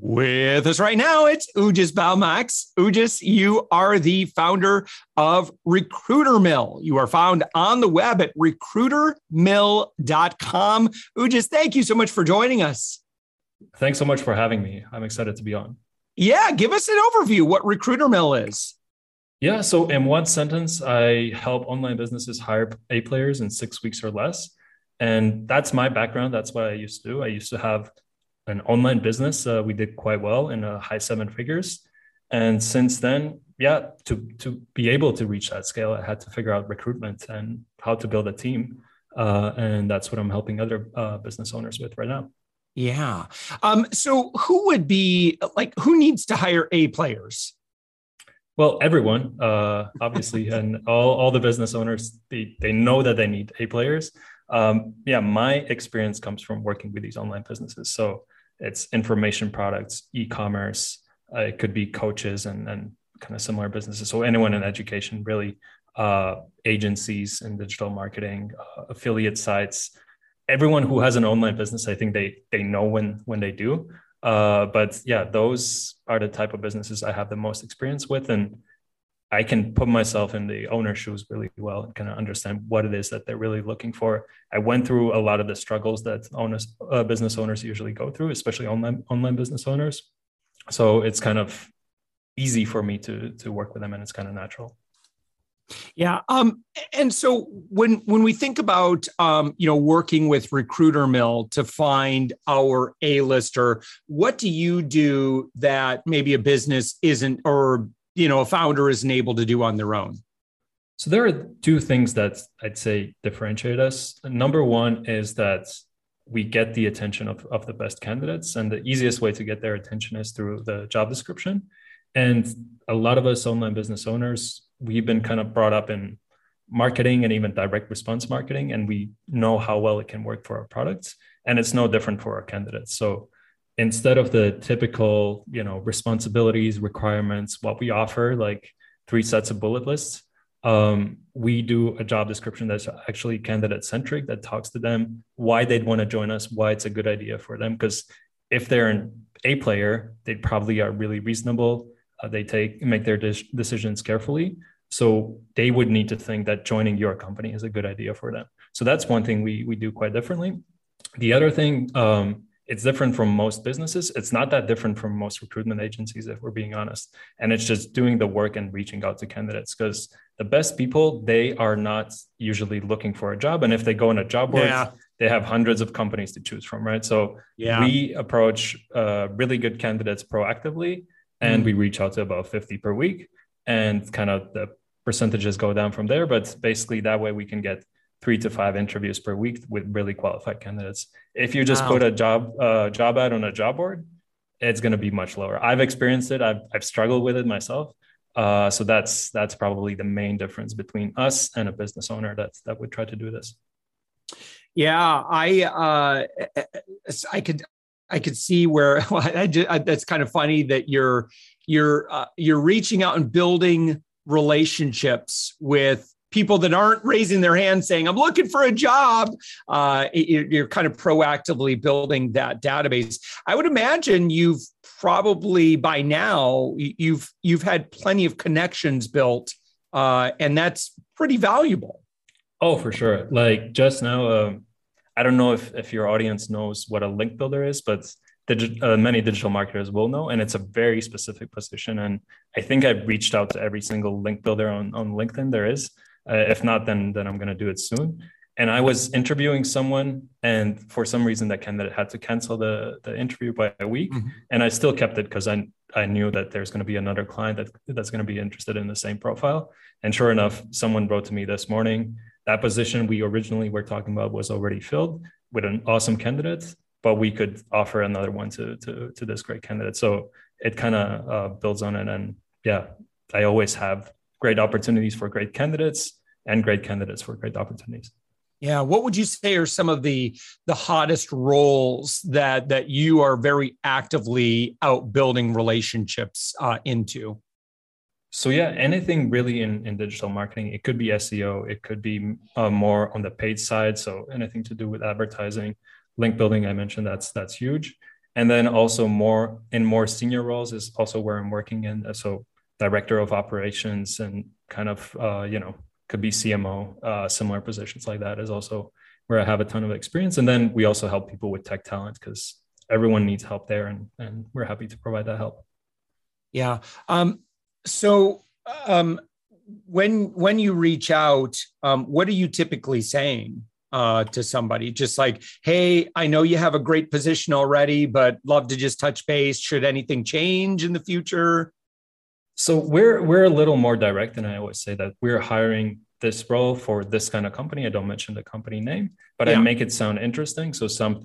With us right now, it's Ugis Balmaks. Ugis, you are the founder of Recruiter Mill. You are found on the web at recruitermill.com. Ugis, thank you so much for joining us. Thanks so much for having me. I'm excited to be on. Yeah, give us an overview what Recruiter Mill is. Yeah, so in one sentence, I help online businesses hire A players in 6 weeks or less. And that's my background. That's what I used to do. I used to have an online business. We did quite well in high seven figures. And since then, to be able to reach that scale, I had to figure out recruitment and how to build a team. And that's what I'm helping other business owners with right now. Yeah. So who would be like, who needs to hire A players? Well, everyone, obviously, and all the business owners, they know that they need A players. My experience comes from working with these online businesses. So it's information products, e-commerce, it could be coaches and kind of similar businesses. So anyone in education, really, agencies and digital marketing, affiliate sites, everyone who has an online business, I think they know when they do. But those are the type of businesses I have the most experience with. And I can put myself in the owner's shoes really well and kind of understand what it is that they're really looking for. I went through a lot of the struggles that business owners usually go through, especially online business owners. So it's kind of easy for me to work with them, and it's kind of natural. Yeah. And so when we think about, working with Recruiter Mill to find our A-lister, what do you do that maybe a business isn't, or, a founder isn't able to do on their own? So there are two things that I'd say differentiate us. Number one is that we get the attention of the best candidates. And the easiest way to get their attention is through the job description. And a lot of us online business owners, we've been kind of brought up in marketing and even direct response marketing, and we know how well it can work for our products. And it's no different for our candidates. So instead of the typical, responsibilities, requirements, what we offer, like 3 sets of bullet lists, we do a job description that's actually candidate-centric, that talks to them, why they'd want to join us, why it's a good idea for them. Because if they're an A player, they probably are really reasonable. They make their decisions carefully. So they would need to think that joining your company is a good idea for them. So that's one thing we do quite differently. The other thing, it's different from most businesses. It's not that different from most recruitment agencies, if we're being honest. And it's just doing the work and reaching out to candidates, because the best people, they are not usually looking for a job. And if they go on a job board, they have hundreds of companies to choose from, right? So we approach really good candidates proactively, and we reach out to about 50 per week, and kind of the percentages go down from there. But basically that way we can get 3 to 5 interviews per week with really qualified candidates. If you just put a job ad on a job board, it's going to be much lower. I've experienced it. I've struggled with it myself. So that's probably the main difference between us and a business owner that would try to do this. Yeah, I could see where that's kind of funny that you're reaching out and building relationships with people that aren't raising their hand saying, I'm looking for a job. You're kind of proactively building that database. I would imagine you've probably by now, you've had plenty of connections built, and that's pretty valuable. Oh, for sure. Like just now, I don't know if your audience knows what a link builder is, but many digital marketers will know, and it's a very specific position. And I think I've reached out to every single link builder on LinkedIn there is. If not, then I'm going to do it soon. And I was interviewing someone, and for some reason that candidate had to cancel the interview by a week. Mm-hmm. And I still kept it because I knew that there's going to be another client that's going to be interested in the same profile. And sure enough, someone wrote to me this morning, that position we originally were talking about was already filled with an awesome candidate, but we could offer another one to this great candidate. So it kind of builds on it. And yeah, I always have great opportunities for great candidates and great candidates for great opportunities. Yeah. What would you say are some of the hottest roles that you are very actively out building relationships into? So yeah, anything really in digital marketing. It could be SEO. It could be more on the paid side. So anything to do with advertising, link building, I mentioned that's huge. And then also more senior roles is also where I'm working in. So director of operations and kind of, could be CMO, similar positions like that is also where I have a ton of experience. And then we also help people with tech talent because everyone needs help there, and we're happy to provide that help. Yeah. So when you reach out, what are you typically saying to somebody? Just like, hey, I know you have a great position already, but love to just touch base. Should anything change in the future? So we're a little more direct, and I always say that we're hiring this role for this kind of company. I don't mention the company name, but I make it sound interesting. So some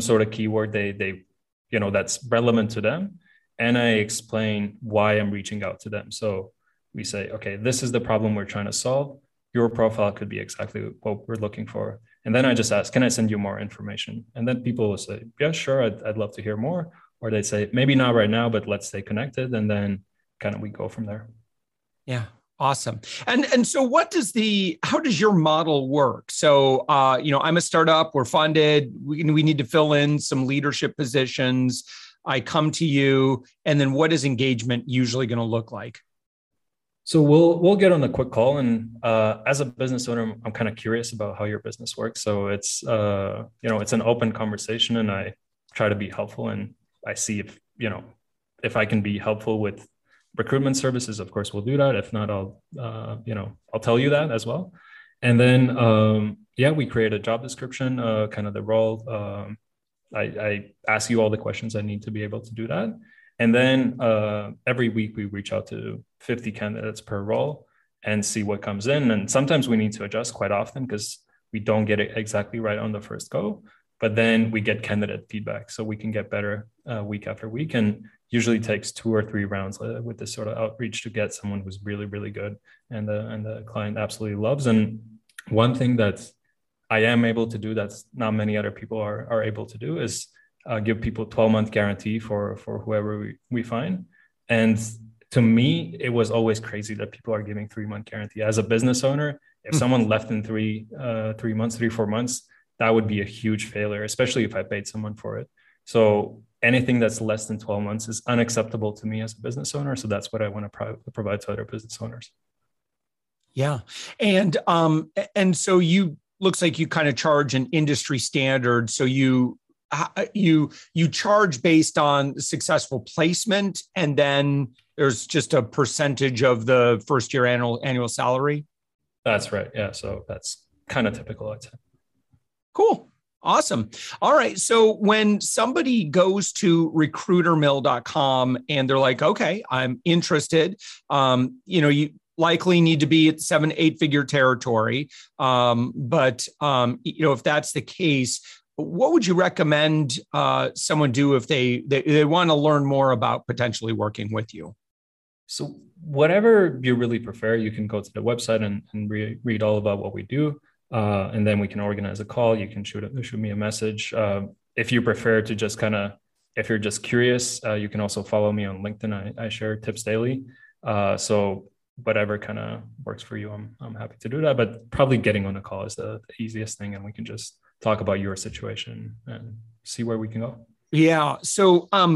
sort of keyword they that's relevant to them, and I explain why I'm reaching out to them. So we say, okay, this is the problem we're trying to solve. Your profile could be exactly what we're looking for. And then I just ask, can I send you more information? And then people will say, yeah, sure, I'd love to hear more. Or they say, maybe not right now, but let's stay connected. And then kind of we go from there. Yeah. Awesome. And so how does your model work? So, I'm a startup, we're funded, we need to fill in some leadership positions. I come to you. And then what is engagement usually going to look like? So we'll get on a quick call. And as a business owner, I'm kind of curious about how your business works. So it's, it's an open conversation, and I try to be helpful, and I see if I can be helpful with recruitment services, of course, we'll do that. If not, I'll tell you that as well. And then, we create a job description, kind of the role. I ask you all the questions I need to be able to do that. And then every week we reach out to 50 candidates per role and see what comes in. And sometimes we need to adjust quite often because we don't get it exactly right on the first go. But then we get candidate feedback, so we can get better week after week, and usually takes 2 or 3 rounds with this sort of outreach to get someone who's really, really good and the client absolutely loves. And one thing that I am able to do that's not many other people are able to do is give people 12-month guarantee for whoever we find. And to me, it was always crazy that people are giving 3-month guarantee. As a business owner, if someone left in 3 or 4 months, that would be a huge failure, especially if I paid someone for it. So anything that's less than 12 months is unacceptable to me as a business owner. So that's what I want to provide to other business owners. Yeah. And so you looks like you kind of charge an industry standard. So you charge based on successful placement, and then there's just a percentage of the first year annual salary. That's right. Yeah. So that's kind of typical, I'd say. Cool. Awesome. All right. So when somebody goes to recruitermill.com and they're like, okay, I'm interested, you likely need to be at 7-8 figure territory. But if that's the case, what would you recommend someone do if they want to learn more about potentially working with you? So whatever you really prefer, you can go to the website and read all about what we do. And then we can organize a call. You can shoot me a message. If you prefer to just if you're just curious, you can also follow me on LinkedIn. I share tips daily. So whatever kind of works for you, I'm happy to do that. But probably getting on a call is the easiest thing. And we can just talk about your situation and see where we can go. Yeah. So let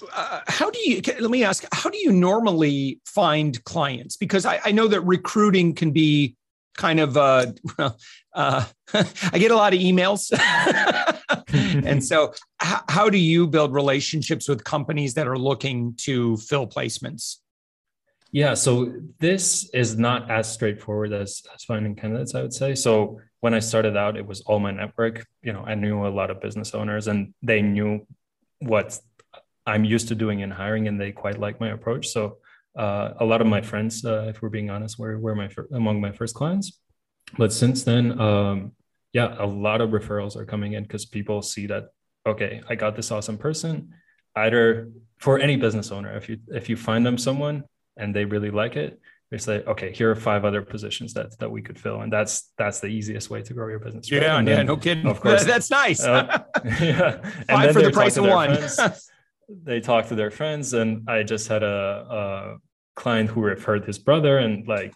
me ask, how do you normally find clients? Because I know that recruiting can be kind of, I get a lot of emails. And so how do you build relationships with companies that are looking to fill placements? Yeah. So this is not as straightforward as finding candidates, I would say. So when I started out, it was all my network. You know, I knew a lot of business owners and they knew what I'm used to doing in hiring, and they quite like my approach. So a lot of my friends, if we're being honest, were among my first clients. But since then, yeah, a lot of referrals are coming in because people see that, okay, I got this awesome person. Either for any business owner, if you find them someone and they really like it, they say, okay, here are 5 other positions that we could fill, and that's the easiest way to grow your business. Right? Yeah, and then, no kidding. Of course, that's nice. Yeah, 5 for the price of 1. Friends, they talk to their friends, and I just had a client who referred his brother, and like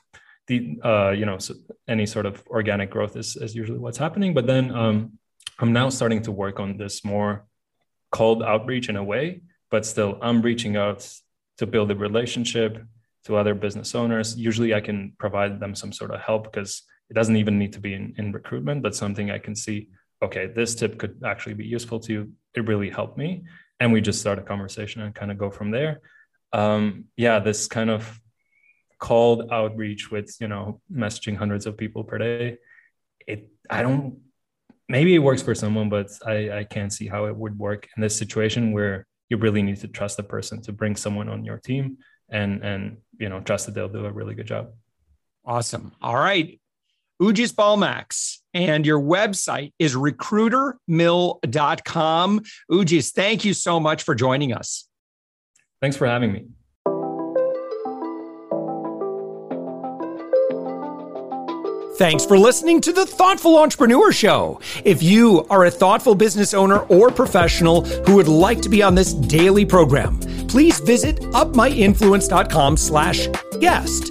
the so any sort of organic growth is usually what's happening. But then I'm now starting to work on this more cold outreach in a way, but still I'm reaching out to build a relationship to other business owners. Usually I can provide them some sort of help because it doesn't even need to be in recruitment, but something I can see, okay, this tip could actually be useful to you. It really helped me. And we just start a conversation and kind of go from there. This kind of cold outreach with, messaging hundreds of people per day. Maybe it works for someone, but I can't see how it would work in this situation where you really need to trust the person to bring someone on your team and trust that they'll do a really good job. Awesome. All right. Ugis Balmaks, and your website is recruitermill.com. Ugis, thank you so much for joining us. Thanks for having me. Thanks for listening to The Thoughtful Entrepreneur Show. If you are a thoughtful business owner or professional who would like to be on this daily program, please visit upmyinfluence.com/guest.